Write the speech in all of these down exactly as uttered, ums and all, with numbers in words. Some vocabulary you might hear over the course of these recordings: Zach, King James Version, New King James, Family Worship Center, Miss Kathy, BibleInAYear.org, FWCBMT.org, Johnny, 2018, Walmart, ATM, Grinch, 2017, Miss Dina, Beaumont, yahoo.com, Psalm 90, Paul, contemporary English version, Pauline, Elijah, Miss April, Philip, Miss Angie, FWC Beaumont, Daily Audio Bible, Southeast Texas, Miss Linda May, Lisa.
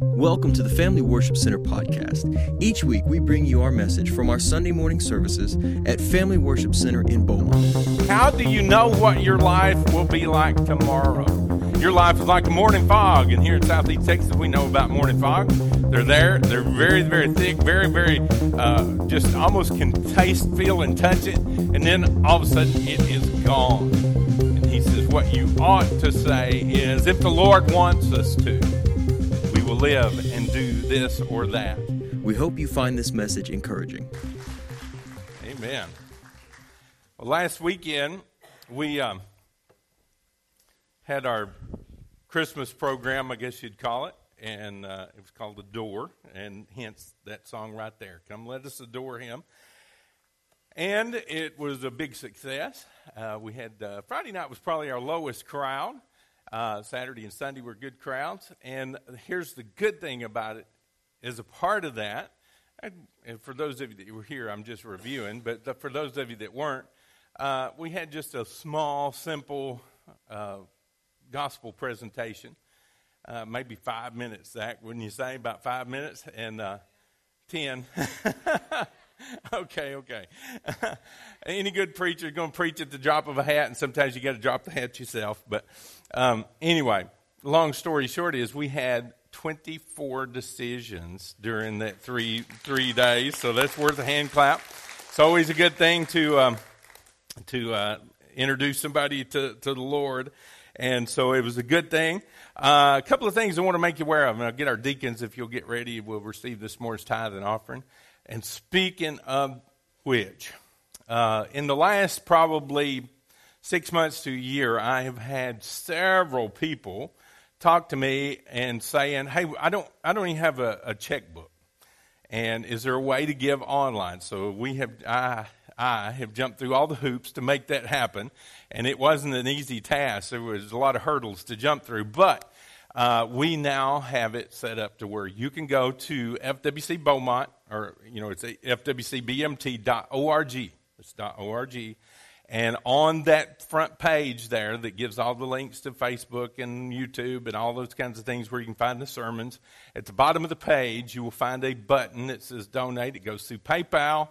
Welcome to the Family Worship Center podcast. Each week we bring you our message from our Sunday morning services at Family Worship Center in Beaumont. How do you know what your life will be like tomorrow? Your life is like a morning fog, and here in Southeast Texas we know about morning fog. They're there, they're very, very thick, very, very, uh, just almost can taste, feel, and touch it, and then all of a sudden it is gone. And he says what you ought to say is, if the Lord wants us to, will live and do this or that. We hope you find this message encouraging. Amen. Well, last weekend we um, had our Christmas program, I guess you'd call it, and uh, it was called Adore, and hence that song right there, Come Let Us Adore Him. And it was a big success. Uh, we had, uh, Friday night was probably our lowest crowd. Uh, Saturday and Sunday were good crowds, and here's the good thing about it. As a part of that, I, and for those of you that were here, I'm just reviewing, but the, for those of you that weren't, uh, we had just a small, simple uh, gospel presentation, uh, maybe five minutes, Zach, wouldn't you say, about five minutes, and uh, ten. Okay, okay. Any good preacher is going to preach at the drop of a hat, and sometimes you got to drop the hat yourself. But um, anyway, long story short is we had twenty-four decisions during that three three days, so that's worth a hand clap. It's always a good thing to um, to uh, introduce somebody to, to the Lord, and so it was a good thing. Uh, a couple of things I want to make you aware of, and I'll get our deacons, if you'll get ready, we'll receive this morning's tithe and offering. And speaking of which, uh, in the last probably six months to a year, I have had several people talk to me and saying, "Hey, I don't, I don't even have a, a checkbook, and is there a way to give online?" So we have, I, I have jumped through all the hoops to make that happen, and it wasn't an easy task. There was a lot of hurdles to jump through, but uh, we now have it set up to where you can go to F W C Beaumont. Or, you know, it's F W C B M T dot org. It's .org. And on that front page there that gives all the links to Facebook and YouTube and all those kinds of things where you can find the sermons, at the bottom of the page you will find a button that says donate. It goes through PayPal.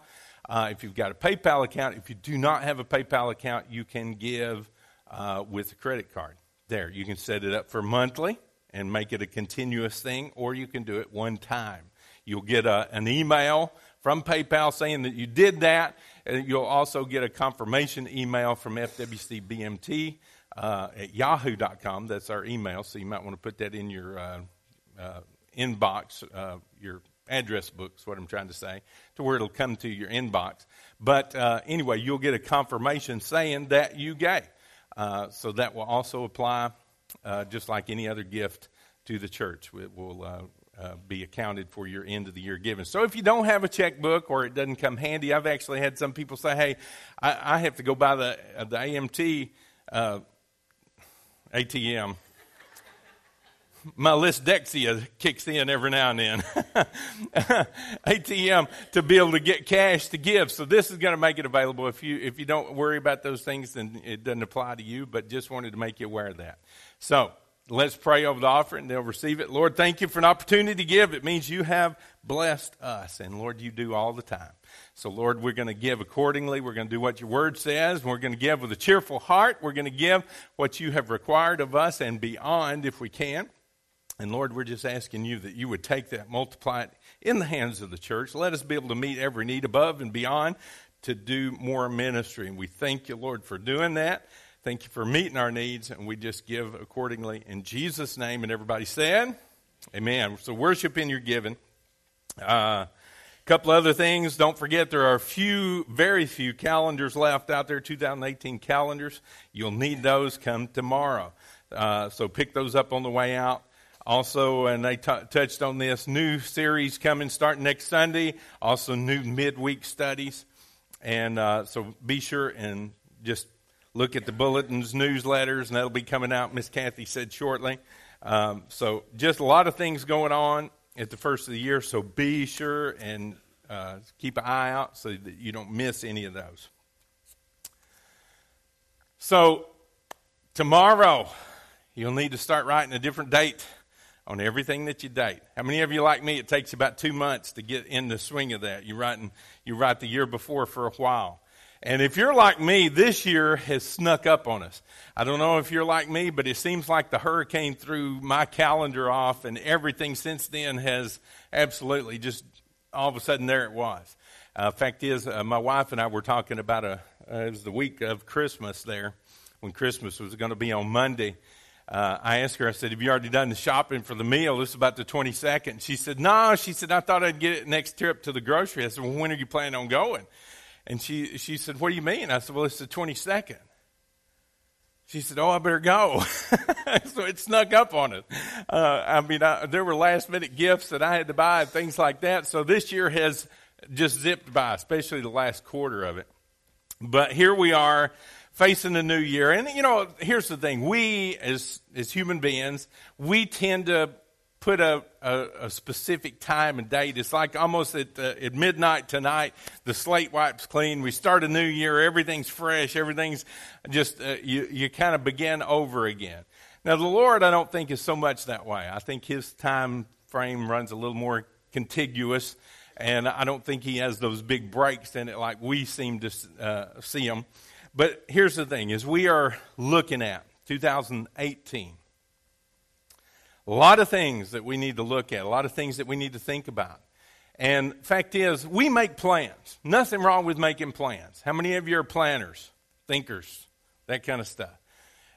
Uh, if you've got a PayPal account, if you do not have a PayPal account, you can give uh, with a credit card. There, you can set it up for monthly and make it a continuous thing, or you can do it one time. You'll get a, an email from PayPal saying that you did that. And you'll also get a confirmation email from F W C B M T uh, at yahoo dot com. That's our email, so you might want to put that in your uh, uh, inbox, uh, your address book is what I'm trying to say, to where it'll come to your inbox. But uh, anyway, you'll get a confirmation saying that you gave. Uh, so that will also apply, uh, just like any other gift to the church. It will uh, Uh, be accounted for your end of the year giving. So if you don't have a checkbook or it doesn't come handy, I've actually had some people say, "Hey, I, I have to go by the uh, the A M T uh, A T M. My dyslexia kicks in every now and then. A T M to be able to get cash to give." So this is going to make it available. If you if you don't worry about those things, then it doesn't apply to you. But just wanted to make you aware of that. So let's pray over the offering, and they'll receive it. Lord, thank you for an opportunity to give. It means you have blessed us, and Lord, you do all the time. So, Lord, we're going to give accordingly. We're going to do what your word says, and we're going to give with a cheerful heart. We're going to give what you have required of us and beyond if we can. And, Lord, we're just asking you that you would take that, multiply it in the hands of the church. Let us be able to meet every need above and beyond to do more ministry. And we thank you, Lord, for doing that. Thank you for meeting our needs, and we just give accordingly in Jesus' name. And everybody said, amen. So worship in your giving. A uh, couple other things. Don't forget there are few, very few calendars left out there, two thousand eighteen calendars. You'll need those come tomorrow. Uh, so pick those up on the way out. Also, and they t- touched on this, new series coming starting next Sunday. Also, new midweek studies. And uh, so be sure and just look at the bulletins, newsletters, and that'll be coming out, Miss Kathy said, shortly. Um, so just a lot of things going on at the first of the year, so be sure and uh, keep an eye out so that you don't miss any of those. So tomorrow, you'll need to start writing a different date on everything that you date. How many of you, like me, it takes about two months to get in the swing of that? You write, and, you write the year before for a while. And if you're like me, this year has snuck up on us. I don't know if you're like me, but it seems like the hurricane threw my calendar off, and everything since then has absolutely just all of a sudden there it was. Uh, fact is, uh, my wife and I were talking about a, uh, it was the week of Christmas there, when Christmas was going to be on Monday. Uh, I asked her, I said, have you already done the shopping for the meal? This is about the twenty-second. She said, no. She said, I thought I'd get it next trip to the grocery. I said, well, when are you planning on going? And she, she said, what do you mean? I said, well, it's the twenty-second. She said, oh, I better go. So it snuck up on us. Uh, I mean, I, there were last-minute gifts that I had to buy and things like that. So this year has just zipped by, especially the last quarter of it. But here we are facing the new year. And, you know, here's the thing. We, as as human beings, we tend to put a, a, a specific time and date. It's like almost at, uh, at midnight tonight, the slate wipes clean. We start a new year. Everything's fresh. Everything's just, uh, you, you kind of begin over again. Now, the Lord, I don't think, is so much that way. I think his time frame runs a little more contiguous, and I don't think he has those big breaks in it like we seem to uh, see them. But here's the thing, is we are looking at two thousand eighteen. A lot of things that we need to look at, a lot of things that we need to think about. And fact is, we make plans. Nothing wrong with making plans. How many of you are planners, thinkers, that kind of stuff?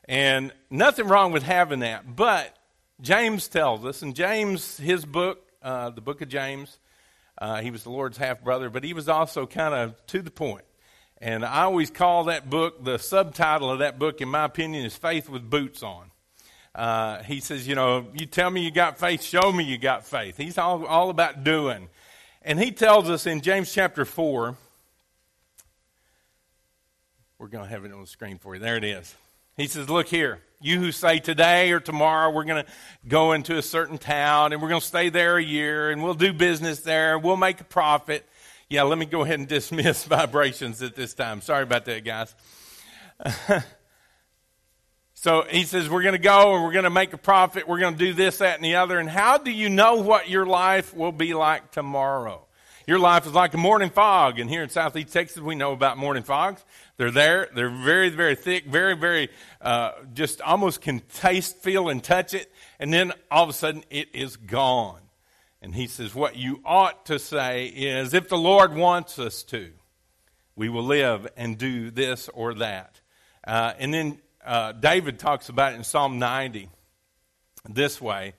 And nothing wrong with having that. But James tells us, and James, his book, uh, the book of James, uh, he was the Lord's half-brother, but he was also kind of to the point. And I always call that book, the subtitle of that book, in my opinion, is Faith with Boots On. Uh, he says, you know, you tell me you got faith, show me you got faith. He's all, all about doing. And he tells us in James chapter four, we're going to have it on the screen for you. There it is. He says, look here, you who say today or tomorrow we're going to go into a certain town and we're going to stay there a year and we'll do business there, we'll make a profit. Yeah, let me go ahead and dismiss vibrations at this time. Sorry about that, guys. So he says, we're going to go and we're going to make a profit. We're going to do this, that, and the other. And how do you know what your life will be like tomorrow? Your life is like a morning fog. And here in Southeast Texas, we know about morning fogs. They're there. They're very, very thick, very, very, uh, just almost can taste, feel, and touch it. And then all of a sudden, it is gone. And he says, what you ought to say is, if the Lord wants us to, we will live and do this or that. Uh, and then Uh, David talks about it in Psalm ninety this way.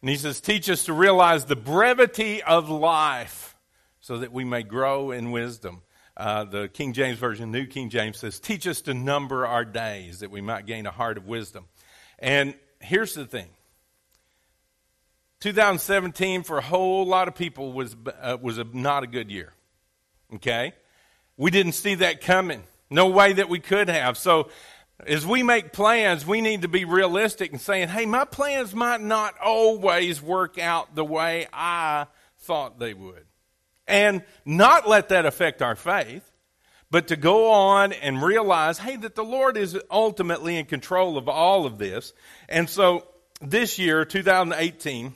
And he says, teach us to realize the brevity of life so that we may grow in wisdom. Uh, the King James Version, New King James, says, teach us to number our days that we might gain a heart of wisdom. And here's the thing. two thousand seventeen for a whole lot of people was, uh, was a, not a good year. Okay? We didn't see that coming. No way that we could have. So as we make plans, we need to be realistic and saying, hey, my plans might not always work out the way I thought they would. And not let that affect our faith, but to go on and realize, hey, that the Lord is ultimately in control of all of this. And so this year, two thousand eighteen,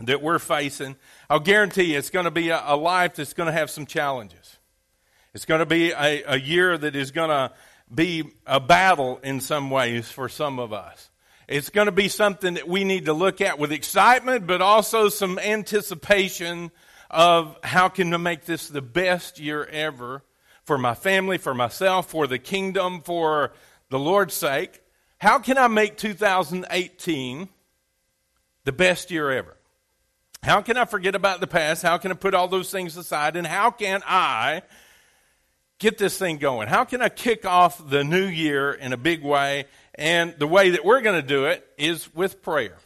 that we're facing, I'll guarantee you it's going to be a, a life that's going to have some challenges. It's going to be a, a year that is going to be a battle in some ways for some of us. It's going to be something that we need to look at with excitement, but also some anticipation of how can I make this the best year ever for my family, for myself, for the kingdom, for the Lord's sake. How can I make two thousand eighteen the best year ever? How can I forget about the past? How can I put all those things aside? And how can I get this thing going? How can I kick off the new year in a big way? And the way that we're going to do it is with prayer,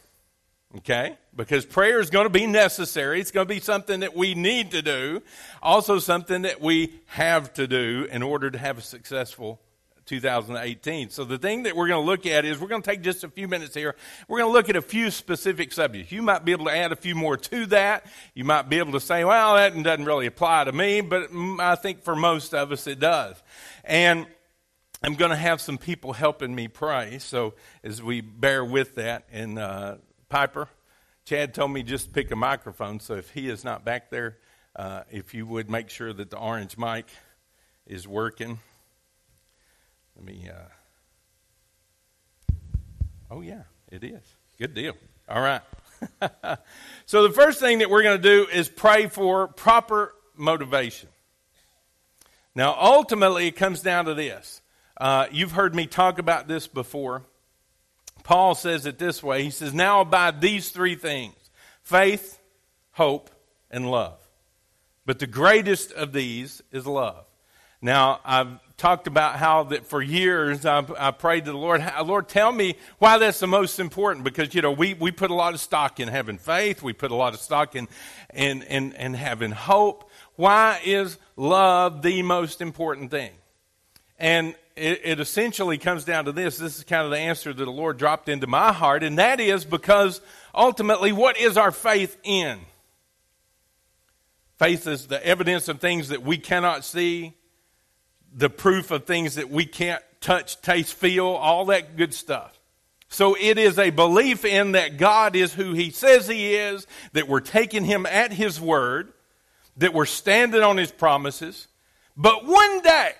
okay? Because prayer is going to be necessary. It's going to be something that we need to do, also something that we have to do in order to have a successful two thousand eighteen. So the thing that we're going to look at is we're going to take just a few minutes here. We're going to look at a few specific subjects. You might be able to add a few more to that. You might be able to say, well, that doesn't really apply to me, but I think for most of us it does. And I'm going to have some people helping me pray. So as we bear with that, and uh, Piper, Chad told me just to pick a microphone, so if he is not back there, uh, if you would make sure that the orange mic is working. Let me, uh, oh yeah, it is. Good deal. All right. So the first thing that we're going to do is pray for proper motivation. Now, ultimately, it comes down to this. Uh, you've heard me talk about this before. Paul says it this way. He says, now abide these three things, faith, hope, and love. But the greatest of these is love. Now, I've talked about how that for years I, I prayed to the Lord, Lord, tell me why that's the most important. Because, you know, we, we put a lot of stock in having faith. We put a lot of stock in, in, in, in having hope. Why is love the most important thing? And it, it essentially comes down to this. This is kind of the answer that the Lord dropped into my heart. And that is because ultimately, what is our faith in? Faith is the evidence of things that we cannot see. The proof of things that we can't touch, taste, feel, all that good stuff. So it is a belief in that God is who he says he is, that we're taking him at his word, that we're standing on his promises. But one day,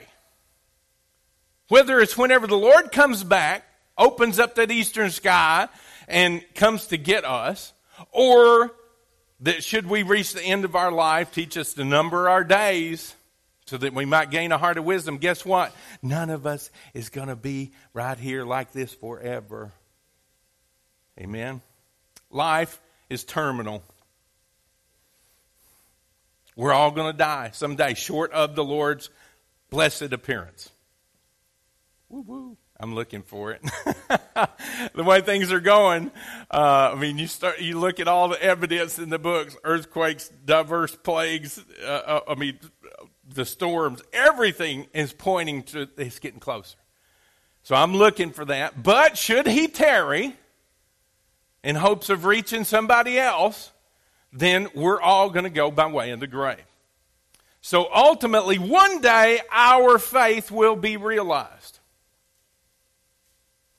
whether it's whenever the Lord comes back, opens up that eastern sky and comes to get us, or that should we reach the end of our life, teach us to number our days, so that we might gain a heart of wisdom. Guess what? None of us is going to be right here like this forever. Amen? Life is terminal. We're all going to die someday short of the Lord's blessed appearance. Woo woo. I'm looking for it. The way things are going, uh, I mean, you start, you look at all the evidence in the books, earthquakes, diverse plagues, uh, uh, I mean, the storms, everything is pointing to it's getting closer. So I'm looking for that. But should he tarry in hopes of reaching somebody else, then we're all going to go by way of the grave. So ultimately, one day our faith will be realized.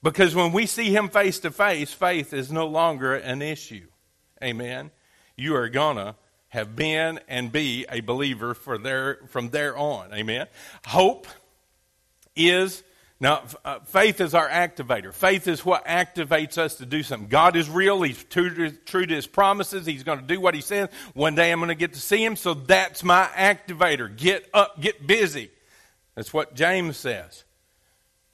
Because when we see him face to face, faith is no longer an issue. Amen. You are going to have been and be a believer for there, from there on. Amen. Hope is, now uh, faith is our activator. Faith is what activates us to do something. God is real. He's true, true to his promises. He's going to do what he says. One day I'm going to get to see him. So that's my activator. Get up, get busy. That's what James says.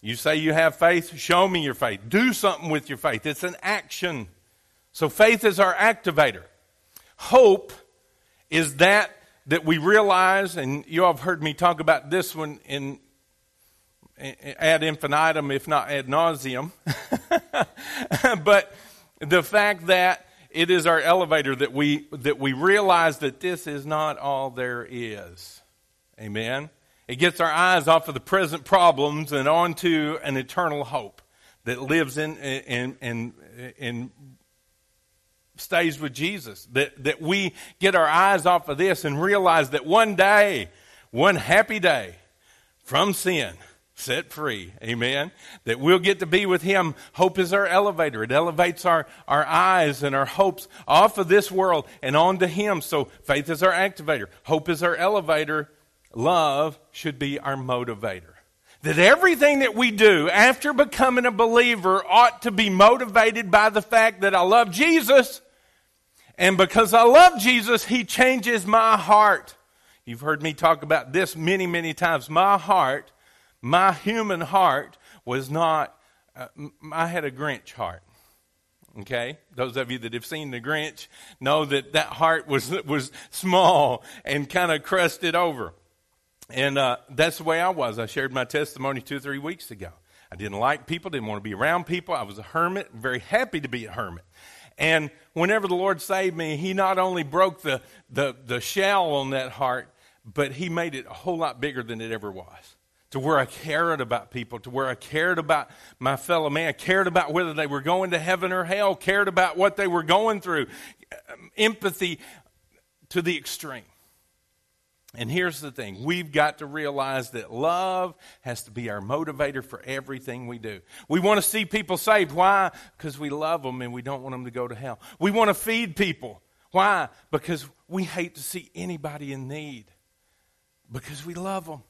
You say you have faith, show me your faith. Do something with your faith. It's an action. So faith is our activator. Hope is that that we realize, and you all have heard me talk about this one in, in ad infinitum, if not ad nauseum. But the fact that it is our elevator that we that we realize that this is not all there is. Amen. It gets our eyes off of the present problems and onto an eternal hope that lives in and and and stays with Jesus. That that we get our eyes off of this and realize that one day, one happy day, from sin, set free. Amen. That we'll get to be with him. Hope is our elevator. It elevates our, our eyes and our hopes off of this world and onto him. So faith is our activator. Hope is our elevator. Love should be our motivator. That everything that we do after becoming a believer ought to be motivated by the fact that I love Jesus. And because I love Jesus, he changes my heart. You've heard me talk about this many, many times. My heart, my human heart was not, uh, I had a Grinch heart. Okay, those of you that have seen the Grinch know that that heart was, was small and kind of crusted over. And uh, that's the way I was. I shared my testimony two or three weeks ago. I didn't like people, didn't want to be around people. I was a hermit, very happy to be a hermit. And whenever the Lord saved me, he not only broke the, the, the shell on that heart, but he made it a whole lot bigger than it ever was. To where I cared about people, to where I cared about my fellow man, I cared about whether they were going to heaven or hell, cared about what they were going through. Empathy to the extreme. And here's the thing. We've got to realize that love has to be our motivator for everything we do. We want to see people saved. Why? Because we love them and we don't want them to go to hell. We want to feed people. Why? Because we hate to see anybody in need. Because we love them.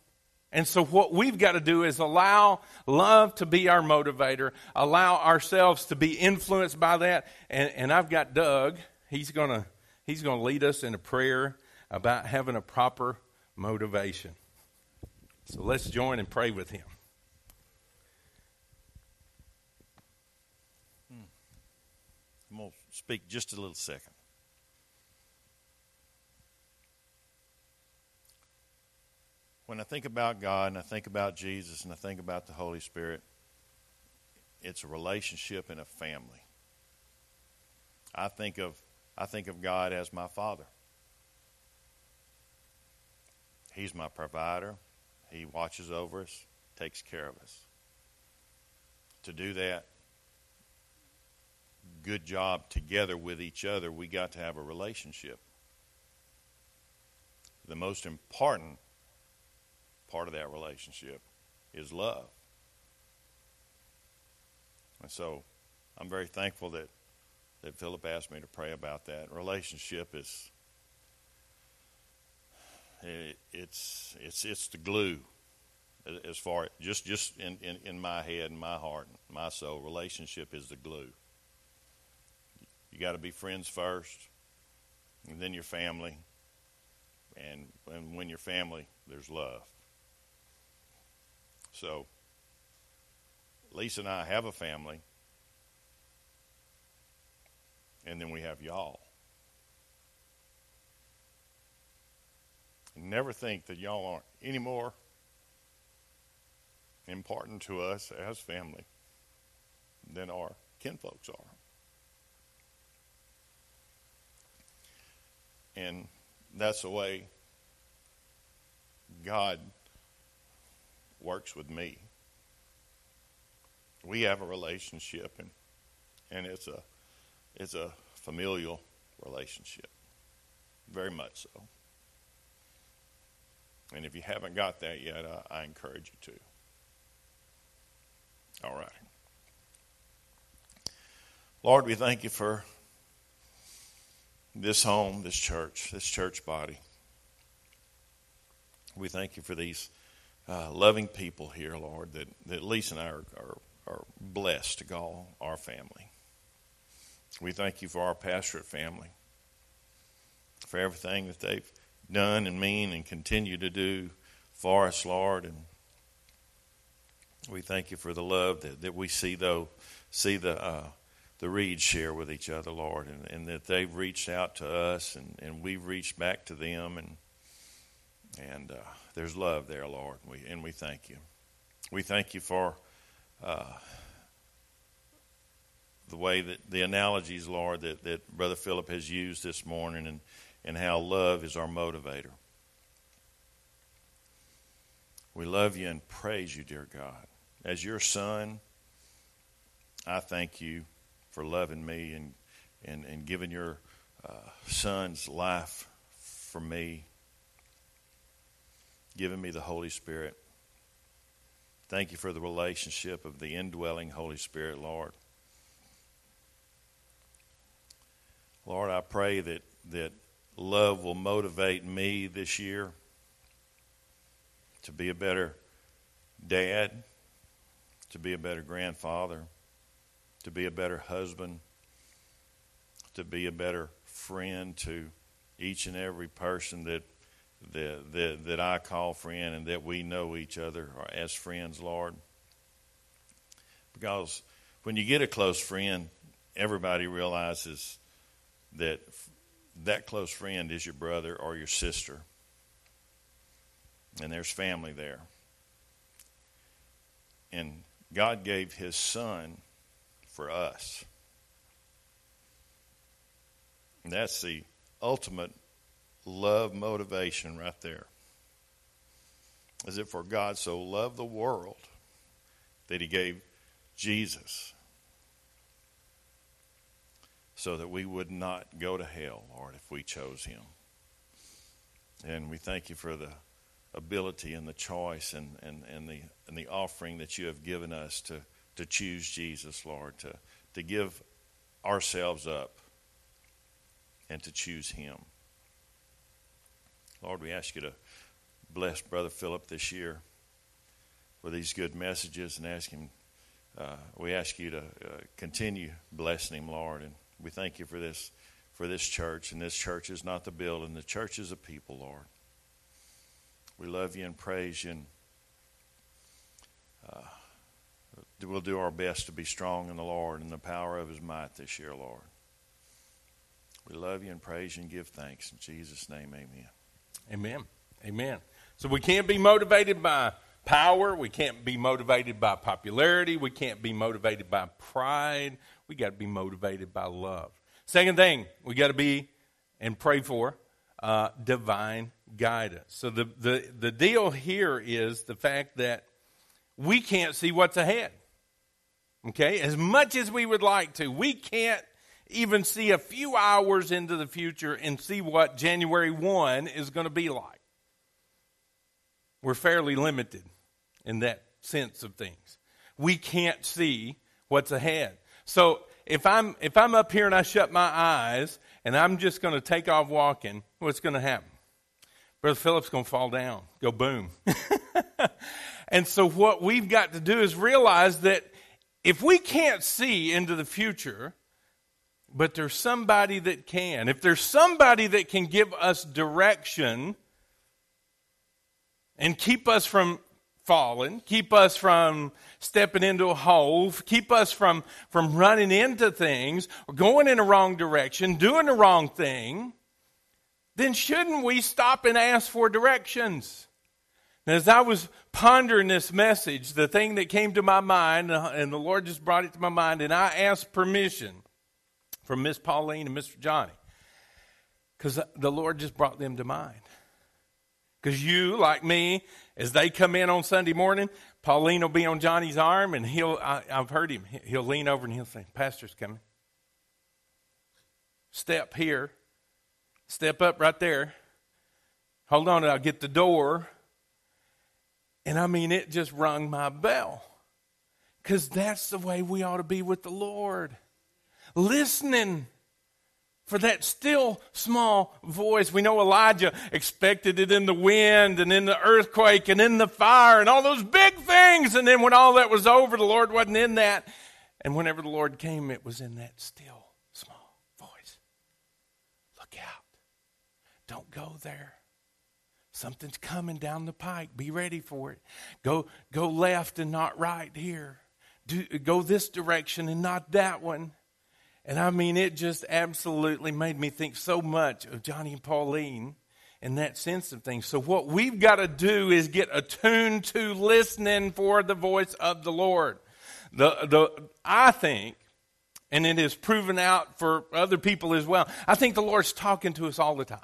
And so what we've got to do is allow love to be our motivator, allow ourselves to be influenced by that. And, and I've got Doug. He's going to he's going to lead us in a prayer about having a proper motivation. So let's join and pray with him. Hmm. I'm going to speak just a little second. When I think about God and I think about Jesus and I think about the Holy Spirit, it's a relationship and a family. I think of I think of God as my Father. He's my provider. He watches over us, takes care of us. To do that good job together with each other, we got to have a relationship. The most important part of that relationship is love. And so I'm very thankful that, that Philip asked me to pray about that. Relationship is... It's it's it's the glue, as far just just in, in, in my head and my heart, and my soul. Relationship is the glue. You got to be friends first, and then your family, and and when you're family, there's love. So, Lisa and I have a family, and then we have y'all. Never think that y'all aren't any more important to us as family than our kinfolks are. And that's the way God works with me. We have a relationship, and and it's a it's a familial relationship, very much so. And if you haven't got that yet, uh, I encourage you to. All right. Lord, we thank you for this home, this church, this church body. We thank you for these uh, loving people here, Lord, that, that Lisa and I are, are, are blessed to call our family. We thank you for our pastorate family, for everything that they've done and mean and continue to do for us, Lord. And we thank you for the love that, that we see though see the uh, the Reeds share with each other, Lord, and, and that they've reached out to us and, and we've reached back to them, and and uh, there's love there, Lord. And we and we thank you. We thank you for uh, the way that the analogies, Lord, that, that Brother Philip has used this morning, and and how love is our motivator. We love you and praise you, dear God. As your son, I thank you for loving me and, and, and giving your uh, son's life for me, giving me the Holy Spirit. Thank you for the relationship of the indwelling Holy Spirit, Lord. Lord, I pray that that love will motivate me this year to be a better dad, to be a better grandfather, to be a better husband, to be a better friend to each and every person that that that, that I call friend and that we know each other as friends, Lord. Because when you get a close friend, everybody realizes that that close friend is your brother or your sister, and there's family there. And God gave his son for us. And that's the ultimate love motivation right there. Is it for God so loved the world that he gave Jesus, so that we would not go to hell, Lord, if we chose him. And we thank you for the ability and the choice and, and, and the and the offering that you have given us to, to choose Jesus, Lord, to, to give ourselves up and to choose him. Lord, we ask you to bless Brother Philip this year for these good messages, and ask him. Uh, we ask you to uh, continue blessing him, Lord, and we thank you for this for this church. And this church is not the building; the church is the people, Lord. We love you and praise you, and uh, we'll do our best to be strong in the Lord and the power of his might this year, Lord. We love you and praise you and give thanks. In Jesus' name, amen. Amen. Amen. So we can't be motivated by power. We can't be motivated by popularity. We can't be motivated by pride. We got to be motivated by love. Second thing we got to be and pray for, uh, divine guidance. So the, the, the deal here is the fact that we can't see what's ahead. Okay? As much as we would like to, we can't even see a few hours into the future and see what January first is going to be like. We're fairly limited in that sense of things. We can't see what's ahead. So if I'm if I'm up here and I shut my eyes and I'm just going to take off walking, what's going to happen? Brother Philip's going to fall down, go boom. And so what we've got to do is realize that if we can't see into the future, but there's somebody that can. If there's somebody that can give us direction and keep us from falling, keep us from stepping into a hole, keep us from, from running into things, or going in the wrong direction, doing the wrong thing, then shouldn't we stop and ask for directions? And as I was pondering this message, the thing that came to my mind, and the Lord just brought it to my mind, and I asked permission from Miss Pauline and Mister Johnny, because the Lord just brought them to mind. Because you, like me, as they come in on Sunday morning, Pauline will be on Johnny's arm, and he'll, I, I've heard him, he'll lean over and he'll say, "Pastor's coming. Step here. Step up right there. Hold on, I'll get the door." And I mean, it just rung my bell. Because that's the way we ought to be with the Lord. Listening for that still small voice. We know Elijah expected it in the wind and in the earthquake and in the fire and all those big things. And then when all that was over, the Lord wasn't in that. And whenever the Lord came, it was in that still small voice. Look out. Don't go there. Something's coming down the pike. Be ready for it. Go, go left and not right here. Do, go this direction and not that one. And I mean, it just absolutely made me think so much of Johnny and Pauline in that sense of things. So what we've got to do is get attuned to listening for the voice of the Lord. The the I think, and it is proven out for other people as well, I think the Lord's talking to us all the time.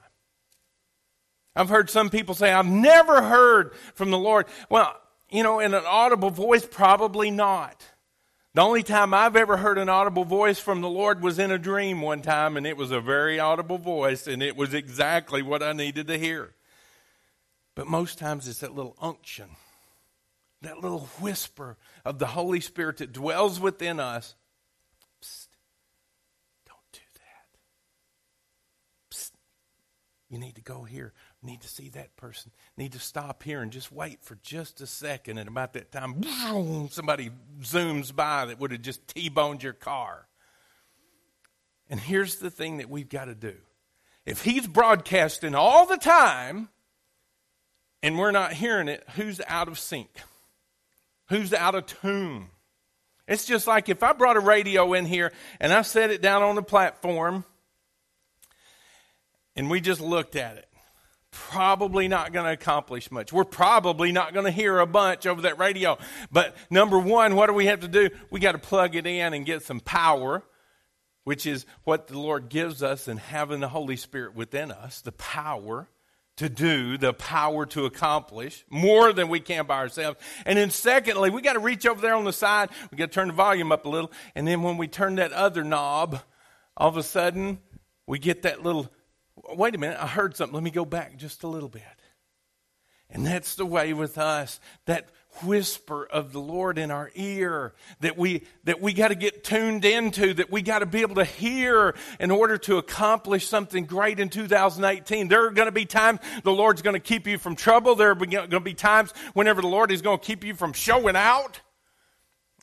I've heard some people say, "I've never heard from the Lord." Well, you know, in an audible voice, probably not. The only time I've ever heard an audible voice from the Lord was in a dream one time, and it was a very audible voice, and it was exactly what I needed to hear. But most times it's that little unction, that little whisper of the Holy Spirit that dwells within us. Psst, don't do that. Psst, you need to go here. Need to see that person. Need to stop here and just wait for just a second. And about that time, boom, somebody zooms by that would have just T-boned your car. And here's the thing that we've got to do. If he's broadcasting all the time and we're not hearing it, who's out of sync? Who's out of tune? It's just like if I brought a radio in here and I set it down on the platform and we just looked at it. Probably not going to accomplish much. We're probably not going to hear a bunch over that radio. But number one, what do we have to do? We got to plug it in and get some power, which is what the Lord gives us in having the Holy Spirit within us, the power to do, the power to accomplish more than we can by ourselves. And then secondly, we got to reach over there on the side. We got to turn the volume up a little. And then when we turn that other knob, all of a sudden we get that little wait a minute, I heard something. Let me go back just a little bit. And that's the way with us, that whisper of the Lord in our ear that we that we got to get tuned into, that we got to be able to hear in order to accomplish something great in two thousand eighteen. There are going to be times the Lord's going to keep you from trouble. There are going to be times whenever the Lord is going to keep you from showing out.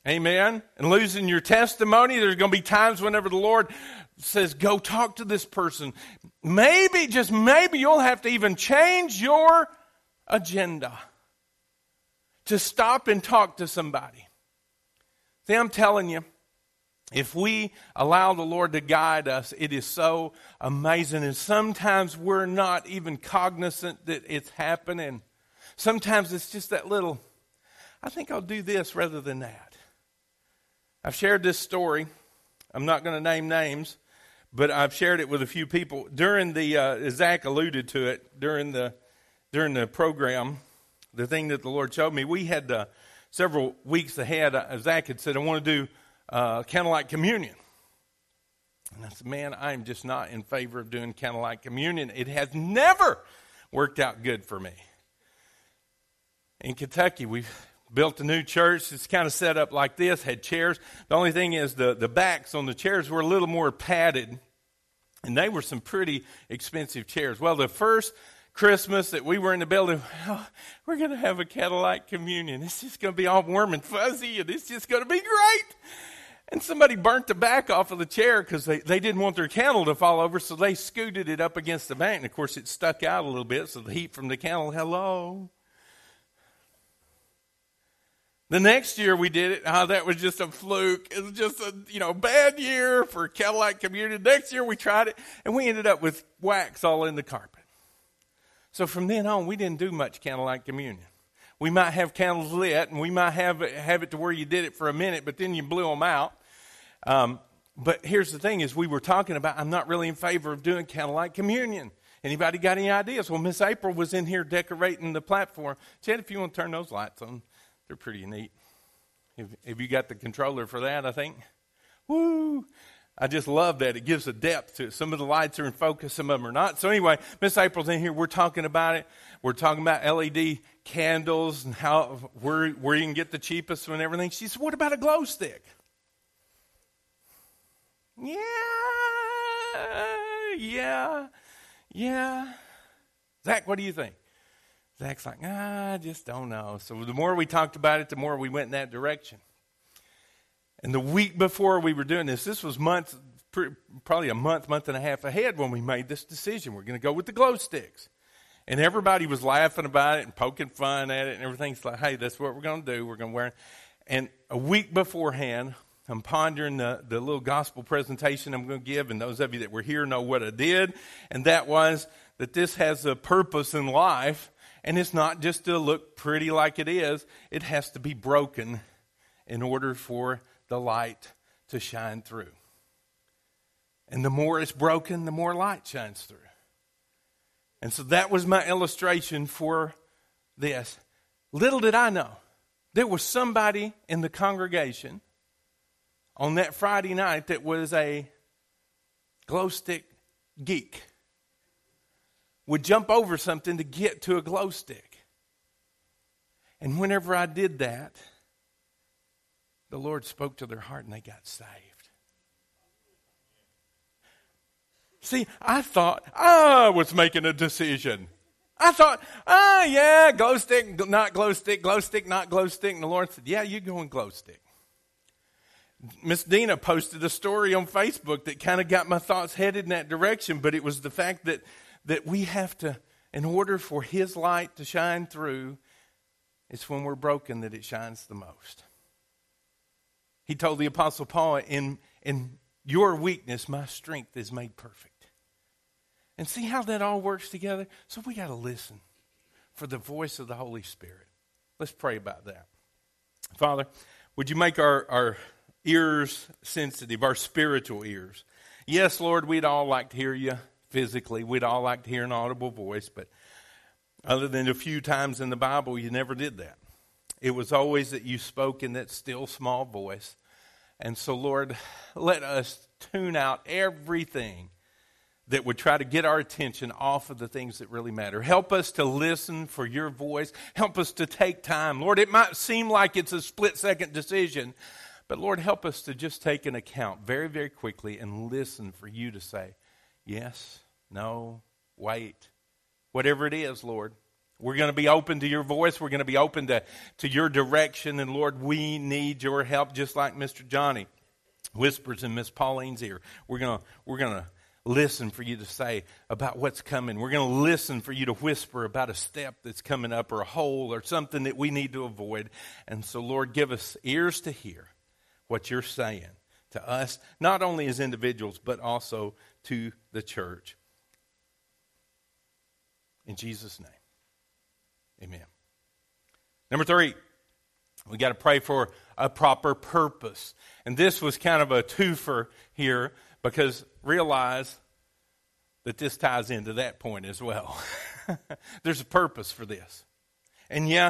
Amen. And losing your testimony. There's going to be times whenever the Lord says, go talk to this person. Maybe, just maybe, you'll have to even change your agenda to stop and talk to somebody. See, I'm telling you, if we allow the Lord to guide us, it is so amazing. And sometimes we're not even cognizant that it's happening. Sometimes it's just that little, I think I'll do this rather than that. I've shared this story. I'm not going to name names, but I've shared it with a few people. During the, uh, Zach alluded to it, during the during the program, the thing that the Lord showed me, we had uh, several weeks ahead, uh, Zach had said, I want to do uh, candlelight communion. And I said, man, I'm just not in favor of doing candlelight communion. It has never worked out good for me. In Kentucky, we've built a new church. It's kind of set up like this, had chairs. The only thing is the, the backs on the chairs were a little more padded, and they were some pretty expensive chairs. Well, the first Christmas that we were in the building, oh, we're going to have a candlelight communion. It's just going to be all warm and fuzzy, and it's just going to be great. And somebody burnt the back off of the chair because they, they didn't want their candle to fall over, so they scooted it up against the bank. And, of course, it stuck out a little bit, so the heat from the candle, hello. The next year we did it. Oh, that was just a fluke. It was just a you know bad year for Cadillac community. Next year we tried it, and we ended up with wax all in the carpet. So from then on, we didn't do much candlelight communion. We might have candles lit, and we might have have it to where you did it for a minute, but then you blew them out. Um, but here's the thing: is we were talking about, I'm not really in favor of doing candlelight communion. Anybody got any ideas? Well, Miss April was in here decorating the platform. Chad, if you want to turn those lights on. They're pretty neat. If, if you got the controller for that, I think. Woo! I just love that. It gives a depth to it. Some of the lights are in focus, some of them are not. So anyway, Miss April's in here. We're talking about it. We're talking about L E D candles and how where, where you can get the cheapest one and everything. She said, what about a glow stick? Yeah, yeah, yeah. Zach, what do you think? Zach's like, ah, I just don't know. So the more we talked about it, the more we went in that direction. And the week before we were doing this, this was months, probably a month, month and a half ahead when we made this decision. We're going to go with the glow sticks. And everybody was laughing about it and poking fun at it and everything's like, hey, that's what we're going to do. We're going to wear it. And a week beforehand, I'm pondering the, the little gospel presentation I'm going to give. And those of you that were here know what I did. And that was that this has a purpose in life. And it's not just to look pretty like it is. It has to be broken in order for the light to shine through. And the more it's broken, the more light shines through. And so that was my illustration for this. Little did I know, there was somebody in the congregation on that Friday night that was a glow stick geek. Would jump over something to get to a glow stick. And whenever I did that, the Lord spoke to their heart and they got saved. See, I thought I was making a decision. I thought, ah, oh, yeah, glow stick, not glow stick, glow stick, not glow stick. And the Lord said, yeah, you're going glow stick. Miss Dina posted a story on Facebook that kind of got my thoughts headed in that direction, but it was the fact that That we have to, in order for His light to shine through, it's when we're broken that it shines the most. He told the Apostle Paul, in, in your weakness, my strength is made perfect. And see how that all works together? So we got to listen for the voice of the Holy Spirit. Let's pray about that. Father, would you make our, our ears sensitive, our spiritual ears? Yes, Lord, we'd all like to hear you. Physically, we'd all like to hear an audible voice, but other than a few times in the Bible, you never did that. It was always that you spoke in that still small voice. And so, Lord, let us tune out everything that would try to get our attention off of the things that really matter. Help us to listen for your voice. Help us to take time. Lord, it might seem like it's a split-second decision, but Lord, help us to just take an account very, very quickly and listen for you to say, yes, no, wait, whatever it is, Lord. We're going to be open to your voice. We're going to be open to, to your direction. And Lord, we need your help, just like Mister Johnny whispers in Miss Pauline's ear. We're going to, we're going to listen for you to say about what's coming. We're going to listen for you to whisper about a step that's coming up or a hole or something that we need to avoid. And so, Lord, give us ears to hear what you're saying to us, not only as individuals, but also to the church. In Jesus' name. Amen. Number three, we got to pray for a proper purpose. And this was kind of a twofer here, because realize that this ties into that point as well. There's a purpose for this. And yeah,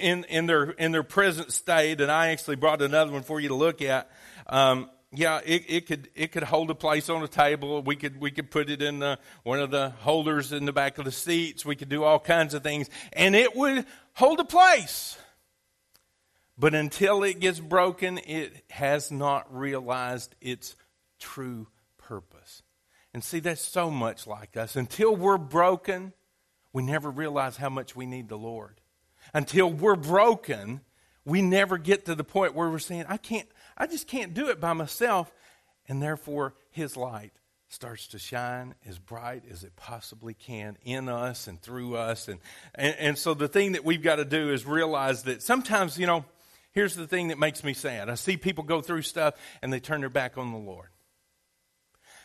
in, in their in their present state, and I actually brought another one for you to look at. Um, yeah, it, it could it could hold a place on a table. We could we could put it in the, one of the holders in the back of the seats. We could do all kinds of things, and it would hold a place. But until it gets broken, it has not realized its true purpose. And see, that's so much like us. Until we're broken, we never realize how much we need the Lord. Until we're broken, we never get to the point where we're saying, I can't, I just can't do it by myself. And therefore, his light starts to shine as bright as it possibly can in us and through us. And, and, and so the thing that we've got to do is realize that sometimes, you know, here's the thing that makes me sad. I see people go through stuff and they turn their back on the Lord.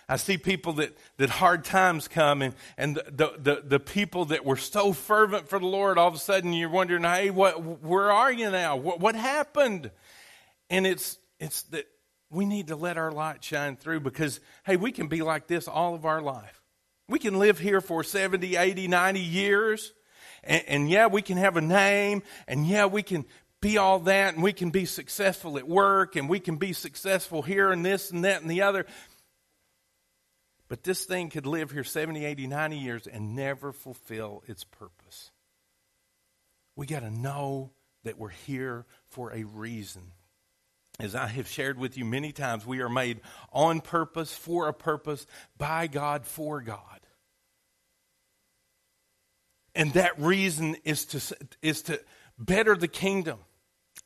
I see people that, that hard times come, and, and the, the, the people that were so fervent for the Lord, all of a sudden you're wondering, hey, what, where are you now? What, what happened? And it's it's that we need to let our light shine through, because, hey, we can be like this all of our life. We can live here for seventy, eighty, ninety years, and, and yeah, we can have a name, and yeah, we can be all that, and we can be successful at work, and we can be successful here and this and that and the other. But this thing could live here seventy, eighty, ninety years and never fulfill its purpose. We got to know that we're here for a reason. As I have shared with you many times, we are made on purpose, for a purpose, by God, for God. And that reason is to, is to better the kingdom.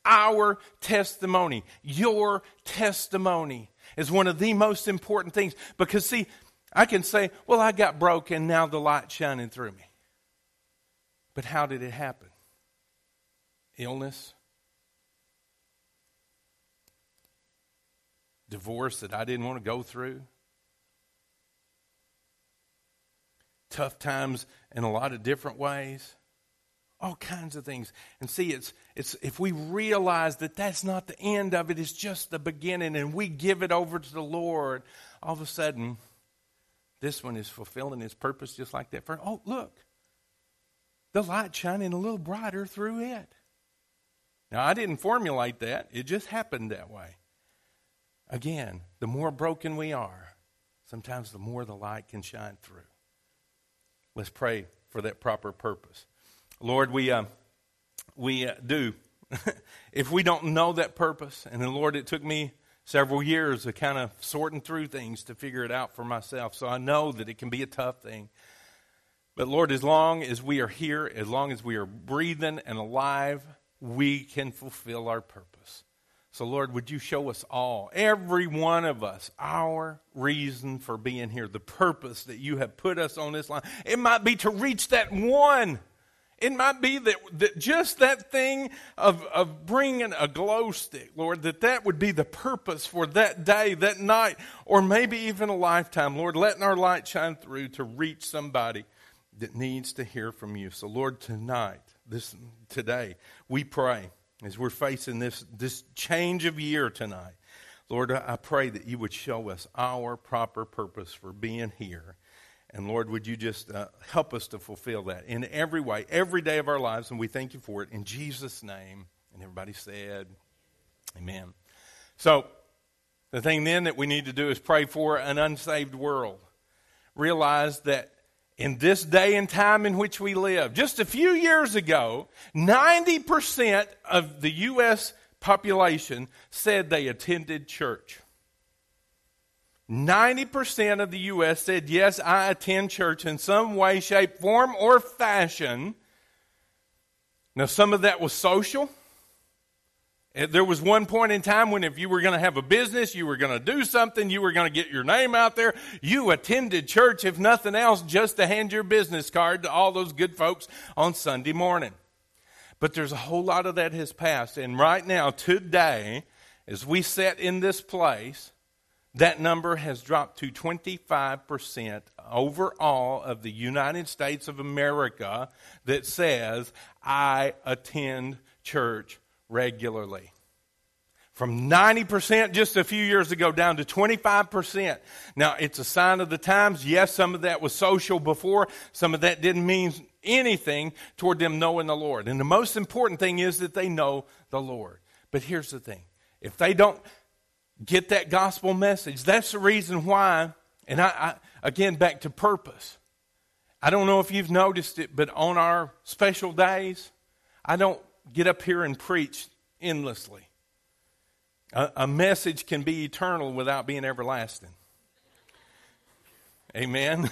Our testimony, your testimony, is one of the most important things. Because, see, I can say, well, I got broken, now the light's shining through me. But how did it happen? Illness. Divorce that I didn't want to go through. Tough times in a lot of different ways. All kinds of things. And see, it's it's if we realize that that's not the end of it, it's just the beginning, and we give it over to the Lord, all of a sudden, this one is fulfilling his purpose just like that. For, oh, look, the light shining a little brighter through it. Now, I didn't formulate that. It just happened that way. Again, the more broken we are, sometimes the more the light can shine through. Let's pray for that proper purpose. Lord, we uh, we uh, do. If we don't know that purpose, and then, Lord, it took me several years of kind of sorting through things to figure it out for myself, so I know that it can be a tough thing. But, Lord, as long as we are here, as long as we are breathing and alive, we can fulfill our purpose. So, Lord, would you show us all, every one of us, our reason for being here, the purpose that you have put us on this line. It might be to reach that one. It might be that, that just that thing of, of bringing a glow stick, Lord, that that would be the purpose for that day, that night, or maybe even a lifetime. Lord, letting our light shine through to reach somebody that needs to hear from you. So, Lord, tonight, this today, we pray. As we're facing this, this change of year tonight, Lord, I pray that you would show us our proper purpose for being here. And, Lord, would you just uh, help us to fulfill that in every way, every day of our lives, and we thank you for it. In Jesus' name, and everybody said, amen. So the thing then that we need to do is pray for an unsaved world. realize that in this day and time in which we live, just a few years ago, ninety percent of the U S population said they attended church. ninety percent of the U S said, yes, I attend church in some way, shape, form, or fashion. Now, some of that was social. There was one point in time when if you were going to have a business, you were going to do something, you were going to get your name out there, you attended church, if nothing else, just to hand your business card to all those good folks on Sunday morning. But there's a whole lot of that has passed. And right now, today, as we sit in this place, that number has dropped to twenty-five percent overall of the United States of America that says, I attend church regularly. From ninety percent just a few years ago down to twenty-five percent. Now, it's a sign of the times. Yes, some of that was social before. Some of that didn't mean anything toward them knowing the Lord. And the most important thing is that they know the Lord. But here's the thing. If they don't get that gospel message, that's the reason why, and I, I again, back to purpose. I don't know if you've noticed it, but on our special days, I don't get up here and preach endlessly. A, a message can be eternal without being everlasting. Amen?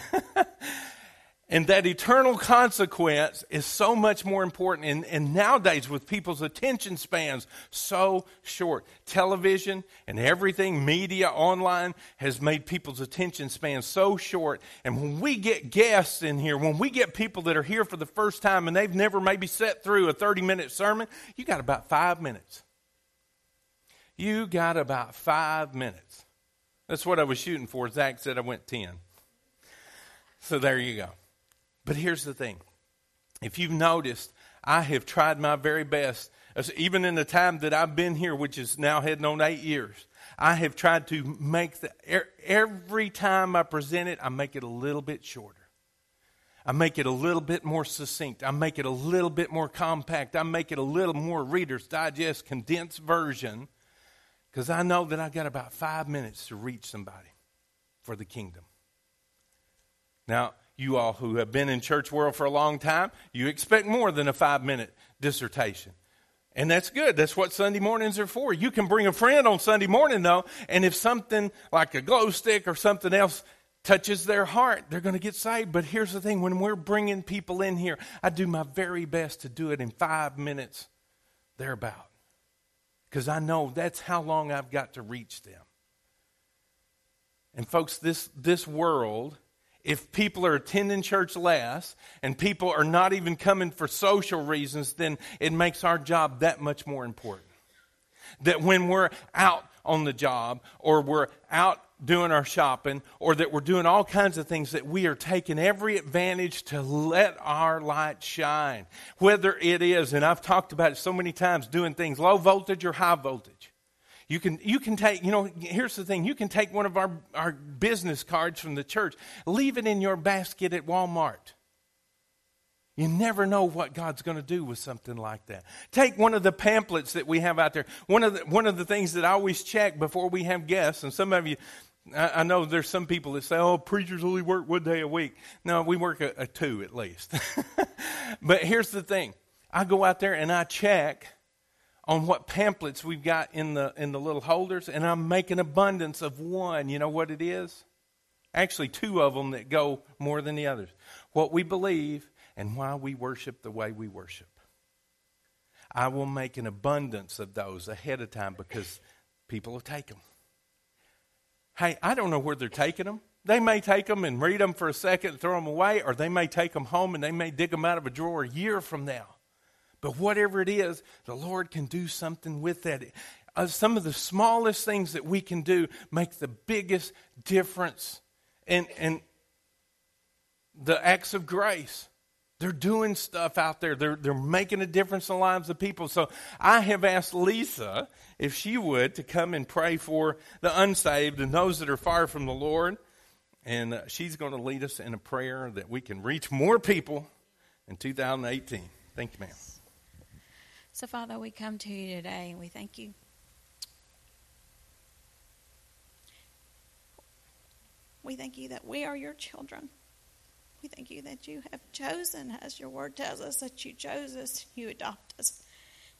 And that eternal consequence is so much more important. And, and nowadays, with people's attention spans so short, television and everything, media, online, has made people's attention spans so short. And when we get guests in here, when we get people that are here for the first time and they've never maybe sat through a thirty-minute sermon, you got about five minutes. You got about five minutes. That's what I was shooting for. Zach said I went ten. So there you go. But here's the thing. If you've noticed, I have tried my very best, even in the time that I've been here, which is now heading on eight years, I have tried to make the, every time I present it, I make it a little bit shorter. I make it a little bit more succinct. I make it a little bit more compact. I make it a little more Reader's Digest, condensed version, because I know that I've got about five minutes to reach somebody for the kingdom. Now, you all who have been in church world for a long time, you expect more than a five-minute dissertation. And that's good. That's what Sunday mornings are for. You can bring a friend on Sunday morning, though, and if something like a glow stick or something else touches their heart, they're going to get saved. But here's the thing. When we're bringing people in here, I do my very best to do it in five minutes, thereabout. Because I know that's how long I've got to reach them. And folks, this this world, if people are attending church less and people are not even coming for social reasons, then it makes our job that much more important. That when we're out on the job or we're out doing our shopping or that we're doing all kinds of things, that we are taking every advantage to let our light shine. Whether it is, and I've talked about it so many times, doing things low voltage or high voltage. You can you can take, you know, here's the thing. You can take one of our, our business cards from the church. Leave it in your basket at Walmart. You never know what God's going to do with something like that. Take one of the pamphlets that we have out there. One of the, one of the things that I always check before we have guests, and some of you, I, I know there's some people that say, oh, preachers only work one day a week. No, we work a, a two at least. But here's the thing. I go out there and I check on what pamphlets we've got in the in the little holders, and I make an abundance of one. You know what it is? Actually, two of them that go more than the others. What we believe and why we worship the way we worship. I will make an abundance of those ahead of time because people will take them. Hey, I don't know where they're taking them. They may take them and read them for a second and throw them away, or they may take them home and they may dig them out of a drawer a year from now. But whatever it is, the Lord can do something with that. Uh, some of the smallest things that we can do make the biggest difference. And, and the acts of grace, they're doing stuff out there. They're, they're making a difference in the lives of people. So I have asked Lisa if she would to come and pray for the unsaved and those that are far from the Lord. And uh, she's going to lead us in a prayer that we can reach more people in two thousand eighteen. Thank you, ma'am. So, Father, we come to you today and we thank you. We thank you that we are your children. We thank you that you have chosen us, your word tells us, that you chose us, you adopt us,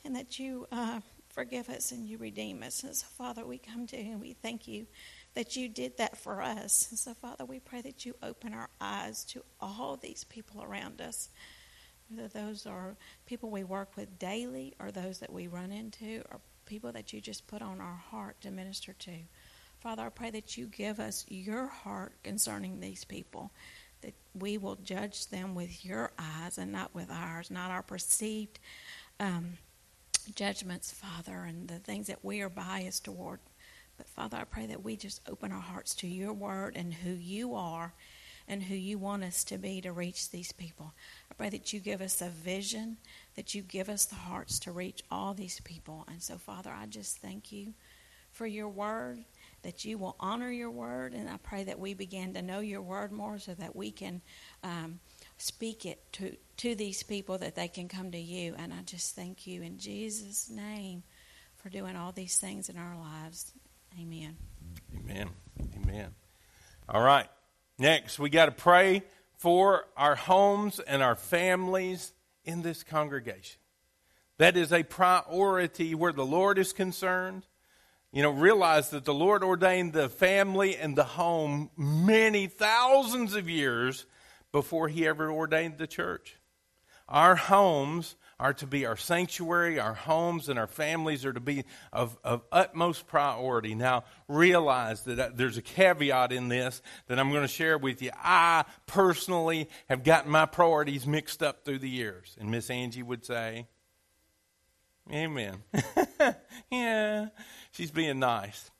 and that you uh, forgive us and you redeem us. And so, Father, we come to you and we thank you that you did that for us. And so, Father, we pray that you open our eyes to all these people around us, whether those are people we work with daily or those that we run into or people that you just put on our heart to minister to. Father, I pray that you give us your heart concerning these people, that we will judge them with your eyes and not with ours, not our perceived um, judgments, Father, and the things that we are biased toward. But, Father, I pray that we just open our hearts to your word and who you are and who you want us to be to reach these people. I pray that you give us a vision, that you give us the hearts to reach all these people. And so, Father, I just thank you for your word, that you will honor your word, and I pray that we begin to know your word more so that we can um, speak it to, to these people, that they can come to you. And I just thank you in Jesus' name for doing all these things in our lives. Amen. Amen. Amen. All right. Next, we got to pray for our homes and our families in this congregation. That is a priority where the Lord is concerned. You know, realize that the Lord ordained the family and the home many thousands of years before he ever ordained the church. Our homes are to be our sanctuary. Our homes and our families are to be of, of utmost priority. Now, realize that there's a caveat in this that I'm going to share with you. I personally have gotten my priorities mixed up through the years. And Miss Angie would say, amen. Yeah, she's being nice.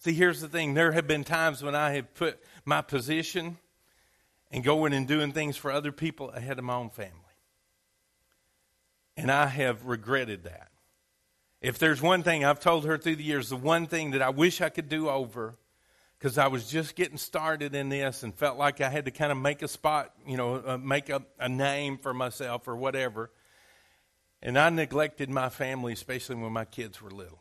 See, here's the thing. There have been times when I have put my position and going and doing things for other people ahead of my own family. And I have regretted that. If there's one thing I've told her through the years, the one thing that I wish I could do over, because I was just getting started in this and felt like I had to kind of make a spot, you know, uh, make a, a name for myself or whatever. And I neglected my family, especially when my kids were little.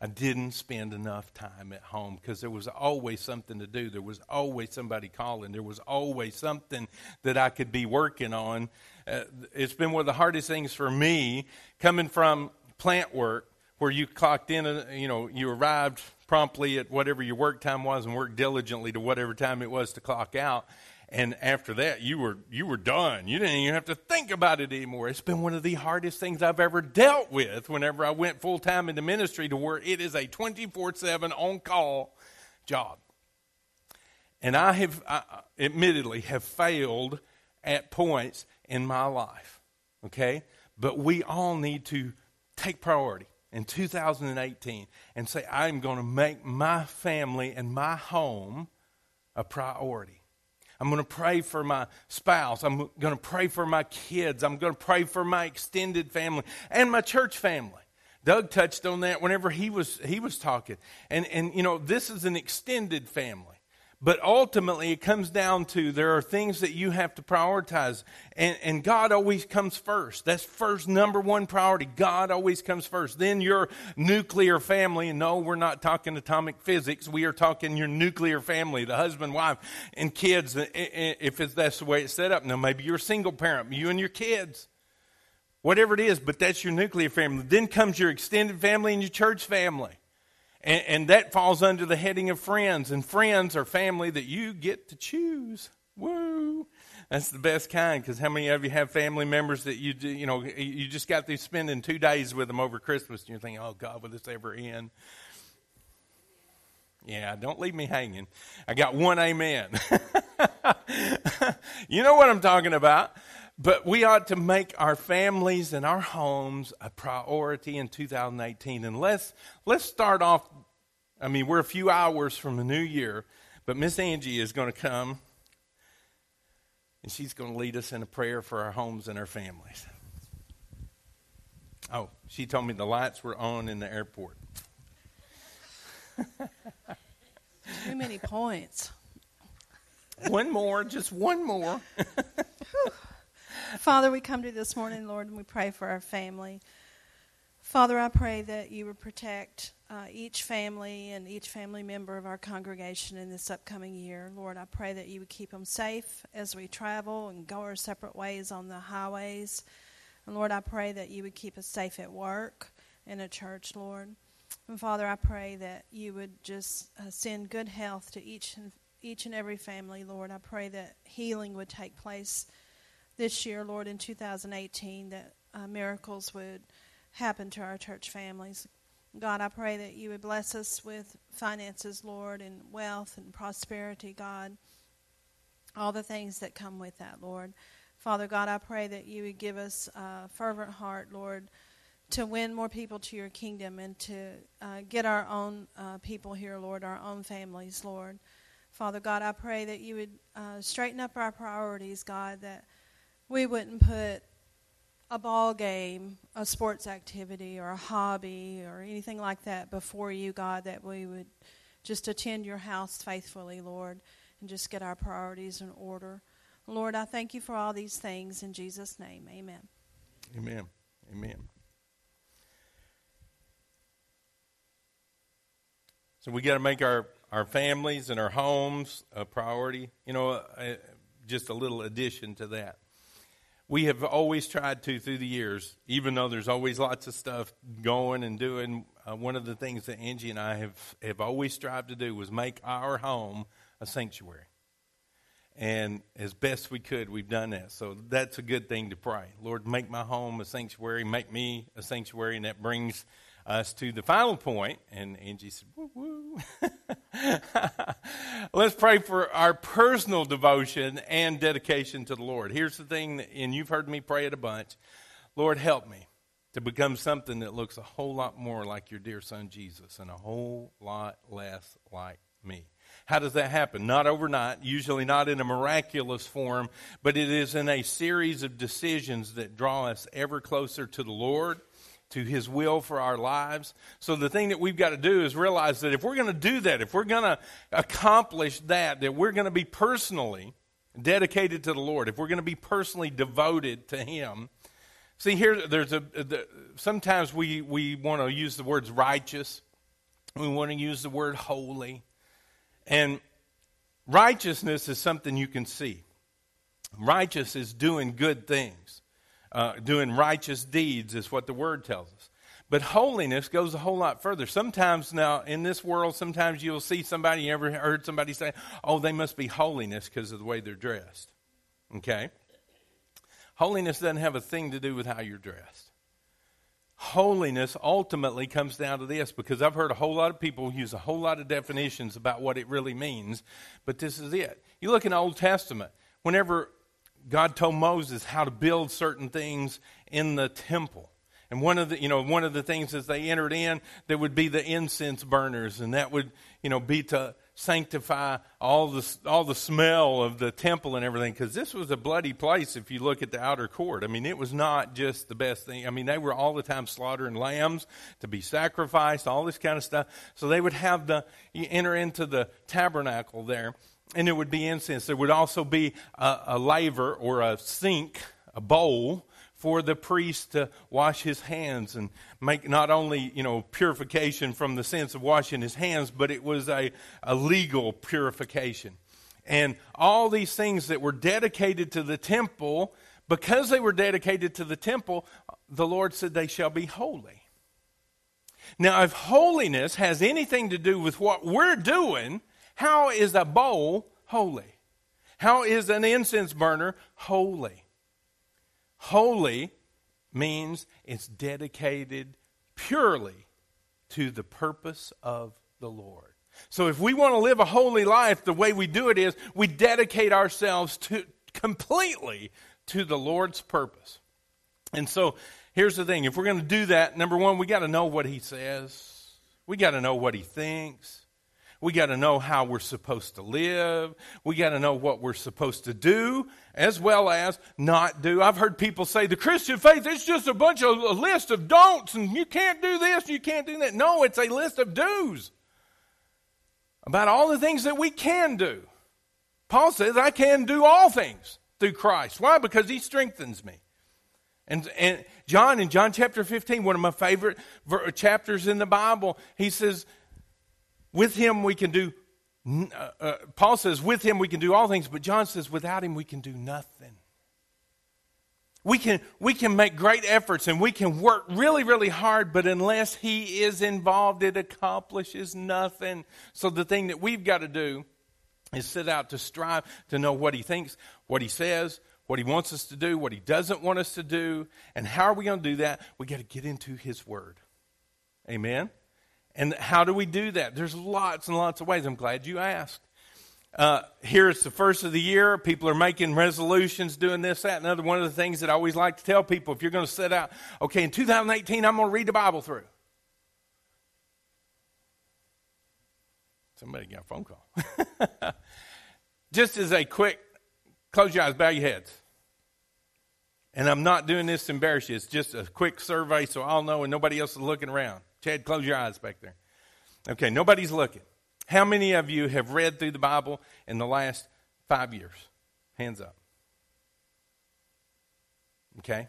I didn't spend enough time at home because there was always something to do. There was always somebody calling. There was always something that I could be working on. Uh, it's been one of the hardest things for me coming from plant work where you clocked in, uh, you know, you arrived promptly at whatever your work time was and worked diligently to whatever time it was to clock out. And after that, you were you were done. You didn't even have to think about it anymore. It's been one of the hardest things I've ever dealt with whenever I went full-time into ministry to where it is a twenty-four seven on-call job. And I have, I, admittedly, have failed at points in my life, okay? But we all need to take priority in two thousand eighteen and say, I'm going to make my family and my home a priority. I'm going to pray for my spouse. I'm going to pray for my kids. I'm going to pray for my extended family and my church family. Doug touched on that whenever he was he was talking. And, and you know, this is an extended family. But ultimately, it comes down to there are things that you have to prioritize. And, and God always comes first. That's first number one priority. God always comes first. Then your nuclear family. And no, we're not talking atomic physics. We are talking your nuclear family, the husband, wife, and kids, if it's, that's the way it's set up. Now, maybe you're a single parent, you and your kids. Whatever it is, but that's your nuclear family. Then comes your extended family and your church family. And, and that falls under the heading of friends. And friends are family that you get to choose. Woo! That's the best kind, because how many of you have family members that you do, you know, you just got through spending two days with them over Christmas, and you're thinking, oh, God, will this ever end? Yeah, don't leave me hanging. I got one amen. You know what I'm talking about. But we ought to make our families and our homes a priority in two thousand eighteen. And let's, let's start off, I mean, we're a few hours from the new year, but Miss Angie is going to come, and she's going to lead us in a prayer for our homes and our families. Oh, she told me the lights were on in the airport. Too many points. One more, just one more. Father, we come to you this morning, Lord, and we pray for our family. Father, I pray that you would protect uh, each family and each family member of our congregation in this upcoming year. Lord, I pray that you would keep them safe as we travel and go our separate ways on the highways. And Lord, I pray that you would keep us safe at work and at church, Lord. And Father, I pray that you would just uh, send good health to each and each and every family, Lord. I pray that healing would take place this year, Lord, in two thousand eighteen, that uh, miracles would happen to our church families. God, I pray that you would bless us with finances, Lord, and wealth and prosperity, God, all the things that come with that, Lord. Father God, I pray that you would give us a fervent heart, Lord, to win more people to your kingdom and to uh, get our own uh, people here, Lord, our own families, Lord. Father God, I pray that you would uh, straighten up our priorities, God, that we wouldn't put a ball game, a sports activity, or a hobby, or anything like that before you, God, that we would just attend your house faithfully, Lord, and just get our priorities in order. Lord, I thank you for all these things in Jesus' name. Amen. Amen. Amen. So we got to make our, our families and our homes a priority. You know, uh, just a little addition to that. We have always tried to through the years, even though there's always lots of stuff going and doing. Uh, one of the things that Angie and I have, have always strived to do was make our home a sanctuary. And as best we could, we've done that. So that's a good thing to pray. Lord, make my home a sanctuary. Make me a sanctuary. And that brings us to the final point, and Angie said, woo, woo. Let's pray for our personal devotion and dedication to the Lord. Here's the thing, and you've heard me pray it a bunch. Lord, help me to become something that looks a whole lot more like your dear son Jesus and a whole lot less like me. How does that happen? Not overnight, usually not in a miraculous form, but it is in a series of decisions that draw us ever closer to the Lord, to his will for our lives. So the thing that we've got to do is realize that if we're going to do that, if we're going to accomplish that, that we're going to be personally dedicated to the Lord, if we're going to be personally devoted to him. See, here, there's a, the, sometimes we, we want to use the words righteous. We want to use the word holy. And righteousness is something you can see. Righteous is doing good things. Uh, doing righteous deeds is what the word tells us. But holiness goes a whole lot further. Sometimes now in this world, sometimes you'll see somebody, you ever heard somebody say, oh, they must be holiness because of the way they're dressed. Okay? Holiness doesn't have a thing to do with how you're dressed. Holiness ultimately comes down to this, because I've heard a whole lot of people use a whole lot of definitions about what it really means, but this is it. You look in the Old Testament, whenever God told Moses how to build certain things in the temple. And one of the, you know, one of the things as they entered in, there would be the incense burners, and that would, you know, be to sanctify all the all the smell of the temple and everything, because this was a bloody place if you look at the outer court. I mean, it was not just the best thing. I mean, they were all the time slaughtering lambs to be sacrificed, all this kind of stuff. So they would have the, you enter into the tabernacle there, and there would be incense. There would also be a, a laver or a sink, a bowl, for the priest to wash his hands and make not only, you know, purification from the sense of washing his hands, but it was a, a legal purification. And all these things that were dedicated to the temple, because they were dedicated to the temple, the Lord said they shall be holy. Now, if holiness has anything to do with what we're doing, how is a bowl holy? How is an incense burner holy? Holy means it's dedicated purely to the purpose of the Lord. So if we want to live a holy life, the way we do it is we dedicate ourselves to completely to the Lord's purpose. And so here's the thing. If we're going to do that, number one, we got to know what he says. We got to know what he thinks. We got to know how we're supposed to live. We got to know what we're supposed to do as well as not do. I've heard people say the Christian faith is just a bunch of a list of don'ts, and you can't do this, you can't do that. No, it's a list of do's about all the things that we can do. Paul says, I can do all things through Christ. Why? Because he strengthens me. And, and John, in John chapter fifteen, one of my favorite ver- chapters in the Bible, he says, with him we can do, uh, uh, Paul says, with him we can do all things, but John says, without him we can do nothing. We can, we can make great efforts and we can work really, really hard, but unless he is involved, it accomplishes nothing. So the thing that we've got to do is set out to strive to know what he thinks, what he says, what he wants us to do, what he doesn't want us to do. And how are we going to do that? We got to get into his word. Amen? And how do we do that? There's lots and lots of ways. I'm glad you asked. Uh, here it's the first of the year. People are making resolutions, doing this, that, and other. One of the things that I always like to tell people, if you're going to set out, okay, in two thousand eighteen, I'm going to read the Bible through. Somebody got a phone call. Just as a quick, close your eyes, bow your heads. And I'm not doing this to embarrass you. It's just a quick survey so I'll know and nobody else is looking around. Chad, close your eyes back there. Okay, nobody's looking. How many of you have read through the Bible in the last five years? Hands up. Okay?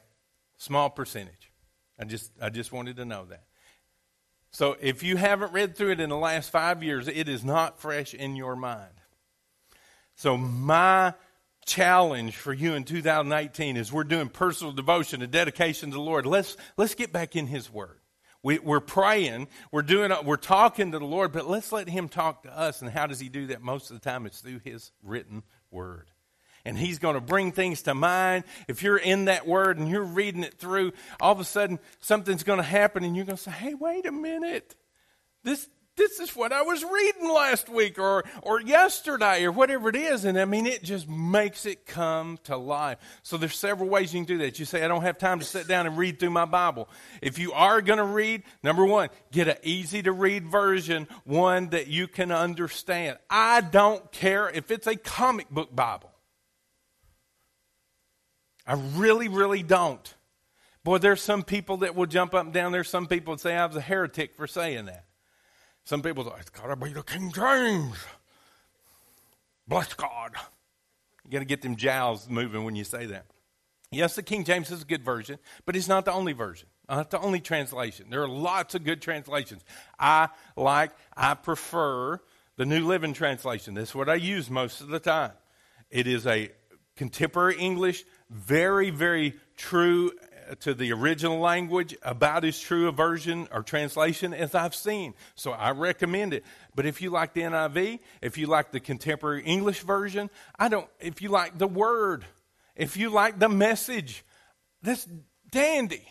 Small percentage. I just I just wanted to know that. So if you haven't read through it in the last five years, it is not fresh in your mind. So my challenge for you in two thousand eighteen is we're doing personal devotion and dedication to the Lord. Let's let's get back in his word. We, we're praying, we're doing, we're talking to the Lord, but let's let him talk to us. And how does he do that? Most of the time it's through his written word. And he's going to bring things to mind. If you're in that word and you're reading it through, all of a sudden something's going to happen and you're going to say, hey, wait a minute. This this is what I was reading last week or or yesterday or whatever it is. And I mean, it just makes it come to life. So there's several ways you can do that. You say, I don't have time to sit down and read through my Bible. If you are going to read, number one, get an easy to read version, one that you can understand. I don't care if it's a comic book Bible. I really, really don't. Boy, there's some people that will jump up and down. There's some people that say I was a heretic for saying that. Some people say, it's got to be the King James. Bless God. You got to get them jowls moving when you say that. Yes, the King James is a good version, but it's not the only version. Not the only translation. There are lots of good translations. I like, I prefer the New Living Translation. That's what I use most of the time. It is a contemporary English, very, very true to the original language, about as true a version or translation as I've seen. So I recommend it. But if you like the N I V, if you like the contemporary English version, I don't, if you like the word, if you like the message, that's dandy.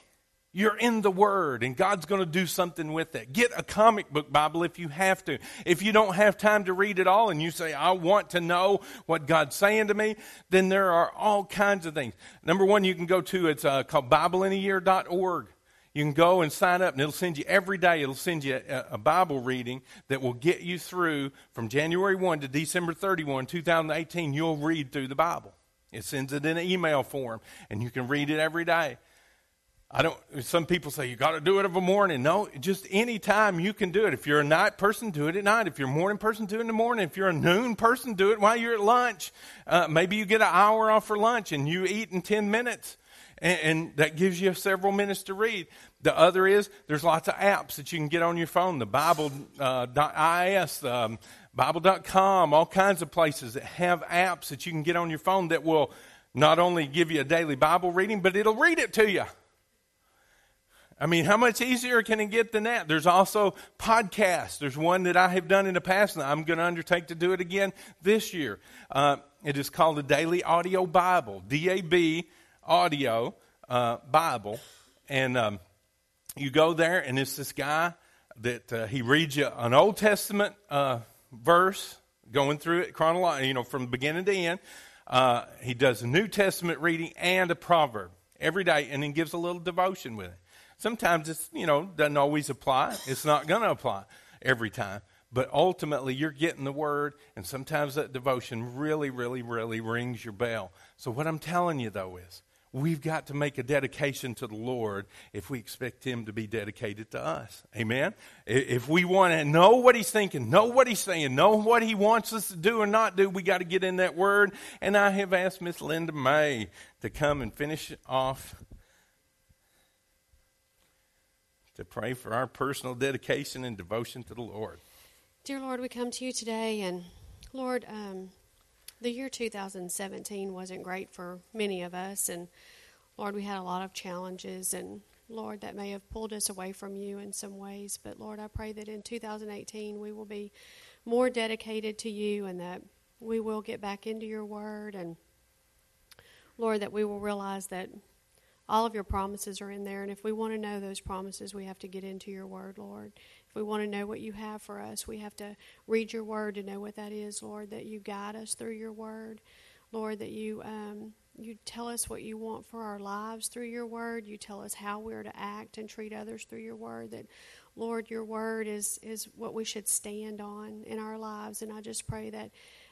You're in the word and God's going to do something with that. Get a comic book Bible if you have to. If you don't have time to read it all and you say, I want to know what God's saying to me, then there are all kinds of things. Number one, you can go to, it's uh, called bible in a year dot org. You can go and sign up and it'll send you every day. It'll send you a, a Bible reading that will get you through from January first to December thirty-first, two thousand eighteen. You'll read through the Bible. It sends it in an email form and you can read it every day. I don't, some people say you got to do it of a morning. No, just any time you can do it. If you're a night person, do it at night. If you're a morning person, do it in the morning. If you're a noon person, do it while you're at lunch. Uh, maybe you get an hour off for lunch and you eat in ten minutes. And, and that gives you several minutes to read. The other is there's lots of apps that you can get on your phone. The Bible dot I S, um, Bible dot com, all kinds of places that have apps that you can get on your phone that will not only give you a daily Bible reading, but it'll read it to you. I mean, how much easier can it get than that? There's also podcasts. There's one that I have done in the past, and I'm going to undertake to do it again this year. Uh, it is called the Daily Audio Bible, D A B Audio uh, Bible. And um, you go there, and it's this guy that uh, he reads you an Old Testament uh, verse, going through it chronologically, you know, from beginning to end. Uh, he does a New Testament reading and a proverb every day, and then gives a little devotion with it. Sometimes it's, you know, doesn't always apply. It's not going to apply every time. But ultimately, you're getting the word, and sometimes that devotion really, really, really rings your bell. So what I'm telling you, though, is we've got to make a dedication to the Lord if we expect him to be dedicated to us. Amen? If we want to know what he's thinking, know what he's saying, know what he wants us to do or not do, we got to get in that word. And I have asked Miss Linda May to come and finish off to pray for our personal dedication and devotion to the Lord. Dear Lord, we come to you today, and Lord, um, the year two thousand seventeen wasn't great for many of us, and Lord, we had a lot of challenges, and Lord, that may have pulled us away from you in some ways, but Lord, I pray that in two thousand eighteen we will be more dedicated to you, and that we will get back into your word, and Lord, that we will realize that all of your promises are in there, and if we want to know those promises, we have to get into your word, Lord. If we want to know what you have for us, we have to read your word to know what that is, Lord, that you guide us through your word, Lord, that you um, you tell us what you want for our lives through your word. You tell us how we're to act and treat others through your word, that, Lord, your word is, is what we should stand on in our lives, and I just pray that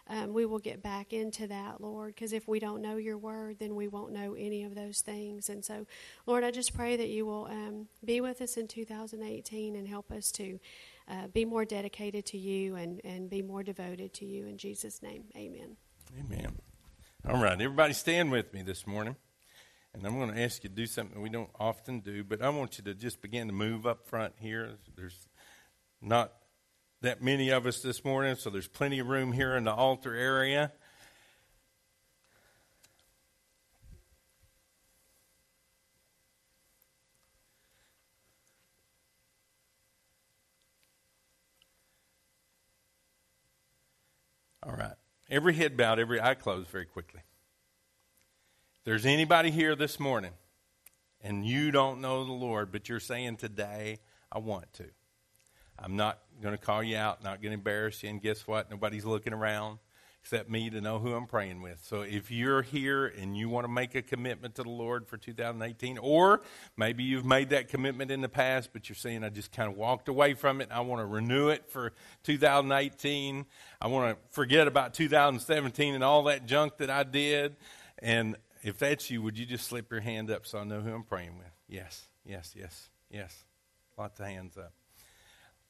Um, we will get back into that, Lord, because if we don't know your word, then we won't know any of those things. And so, Lord, I just pray that you will um, be with us in two thousand eighteen and help us to uh, be more dedicated to you and, and be more devoted to you. In Jesus' name, amen. Amen. All right, everybody stand with me this morning. And I'm going to ask you to do something we don't often do, but I want you to just begin to move up front here. There's not that many of us this morning, so there's plenty of room here in the altar area. All right. Every head bowed, every eye closed very quickly. If there's anybody here this morning and you don't know the Lord, but you're saying today, I want to. I'm not going to call you out, not going to embarrass you, and guess what? Nobody's looking around except me to know who I'm praying with. So if you're here and you want to make a commitment to the Lord for two thousand eighteen, or maybe you've made that commitment in the past, but you're saying, I just kind of walked away from it, I want to renew it for two thousand eighteen, I want to forget about two thousand seventeen and all that junk that I did, and if that's you, would you just slip your hand up so I know who I'm praying with? Yes, yes, yes, yes. Lots of hands up.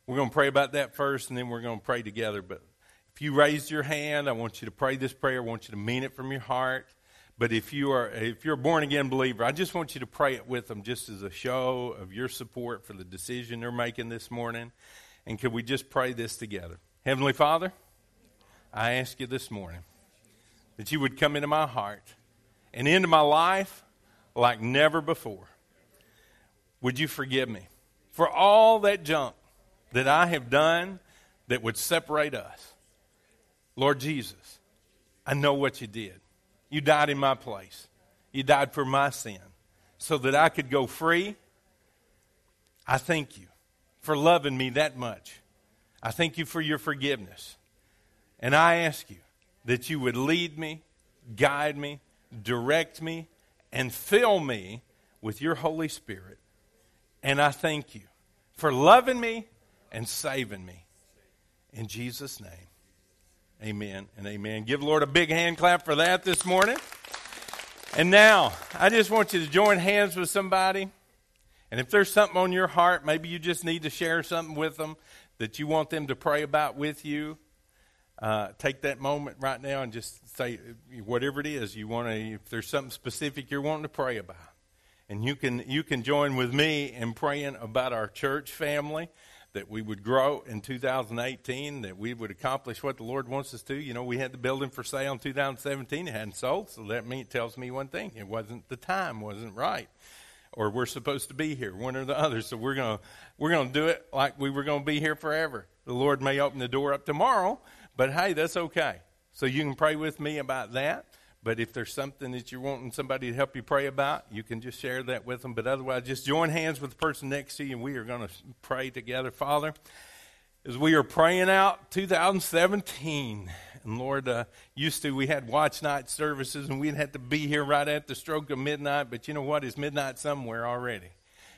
We're going to pray about that first, and then we're going to pray together. But if you raised your hand, I want you to pray this prayer. I want you to mean it from your heart. But if you are, if you're a born-again believer, I just want you to pray it with them just as a show of your support for the decision they're making this morning. And could we just pray this together? Heavenly Father, I ask you this morning that you would come into my heart and into my life like never before. Would you forgive me for all that junk that I have done that would separate us? Lord Jesus, I know what you did. You died in my place. You died for my sin so that I could go free. I thank you for loving me that much. I thank you for your forgiveness. And I ask you that you would lead me, guide me, direct me, and fill me with your Holy Spirit. And I thank you for loving me and saving me. In Jesus' name, amen and amen. Give the Lord a big hand clap for that this morning. And now, I just want you to join hands with somebody. And if there's something on your heart, maybe you just need to share something with them that you want them to pray about with you, uh, take that moment right now and just say whatever it is you want to, if there's something specific you're wanting to pray about. And you can you can join with me in praying about our church family, that we would grow in two thousand eighteen, that we would accomplish what the Lord wants us to. You know, we had the building for sale in two thousand seventeen. It hadn't sold, so that means, it tells me one thing. It wasn't the time, wasn't right, or we're supposed to be here, one or the other. So we're going to we're gonna do it like we were going to be here forever. The Lord may open the door up tomorrow, but, hey, that's okay. So you can pray with me about that. But if there's something that you're wanting somebody to help you pray about, you can just share that with them. But otherwise, just join hands with the person next to you, and we are going to pray together. Father, as we are praying out two thousand seventeen, and Lord, uh, used to we had watch night services, and we'd have to be here right at the stroke of midnight. But you know what? It's midnight somewhere already.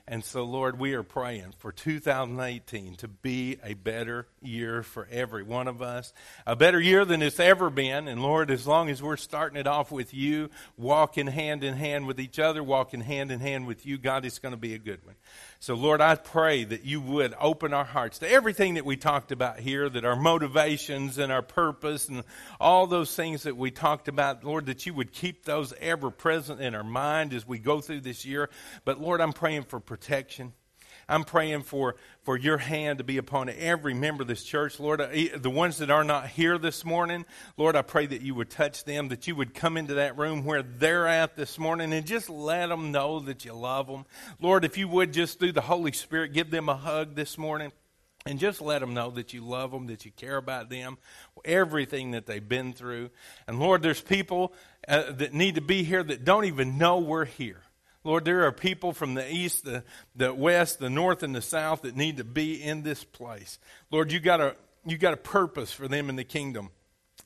And so, Lord, we are praying for two thousand eighteen to be a better year for every one of us, a better year than it's ever been. And, Lord, as long as we're starting it off with you, walking hand in hand with each other, walking hand in hand with you, God, it's going to be a good one. So, Lord, I pray that you would open our hearts to everything that we talked about here, that our motivations and our purpose and all those things that we talked about, Lord, that you would keep those ever present in our mind as we go through this year. But, Lord, I'm praying for protection. I'm praying for, for your hand to be upon every member of this church. Lord, I, the ones that are not here this morning, Lord, I pray that you would touch them, that you would come into that room where they're at this morning and just let them know that you love them. Lord, if you would just through the Holy Spirit, give them a hug this morning. And just let them know that you love them, that you care about them, everything that they've been through. And Lord, there's people uh, that need to be here that don't even know we're here. Lord, there are people from the east, the, the west, the north, and the south that need to be in this place. Lord, you got a you got a purpose for them in the kingdom.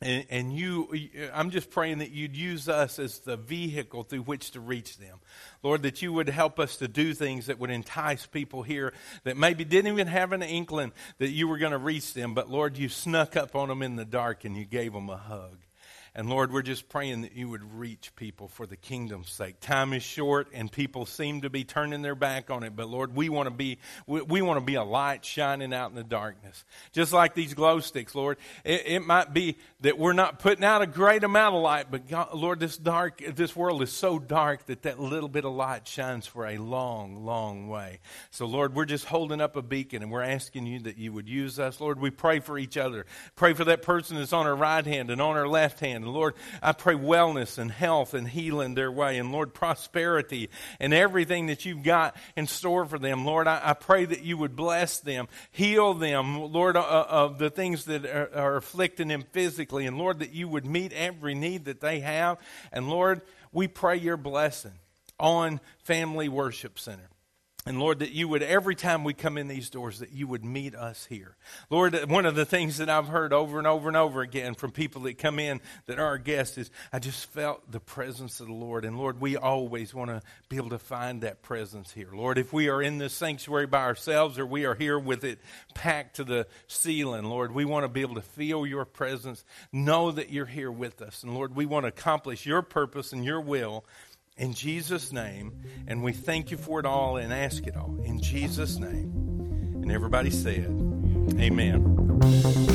And, and you, I'm just praying that you'd use us as the vehicle through which to reach them. Lord, that you would help us to do things that would entice people here that maybe didn't even have an inkling that you were going to reach them. But, Lord, you snuck up on them in the dark and you gave them a hug. And, Lord, we're just praying that you would reach people for the kingdom's sake. Time is short and people seem to be turning their back on it. But, Lord, we want to be we, we want to be a light shining out in the darkness. Just like these glow sticks, Lord. It, it might be that we're not putting out a great amount of light, but God, Lord, this dark, this world is so dark that that little bit of light shines for a long, long way. So, Lord, we're just holding up a beacon, and we're asking you that you would use us. Lord, we pray for each other. Pray for that person that's on her right hand and on her left hand. And, Lord, I pray wellness and health and healing their way. And, Lord, prosperity and everything that you've got in store for them. Lord, I, I pray that you would bless them, heal them, Lord, uh, of the things that are, are afflicting them physically. And, Lord, that you would meet every need that they have. And, Lord, we pray your blessing on Family Worship Center. And, Lord, that you would, every time we come in these doors, that you would meet us here. Lord, one of the things that I've heard over and over and over again from people that come in that are our guests is, I just felt the presence of the Lord. And, Lord, we always want to be able to find that presence here. Lord, if we are in this sanctuary by ourselves or we are here with it packed to the ceiling, Lord, we want to be able to feel your presence, know that you're here with us. And, Lord, we want to accomplish your purpose and your will in Jesus' name, and we thank you for it all and ask it all. In Jesus' name. And everybody said, amen.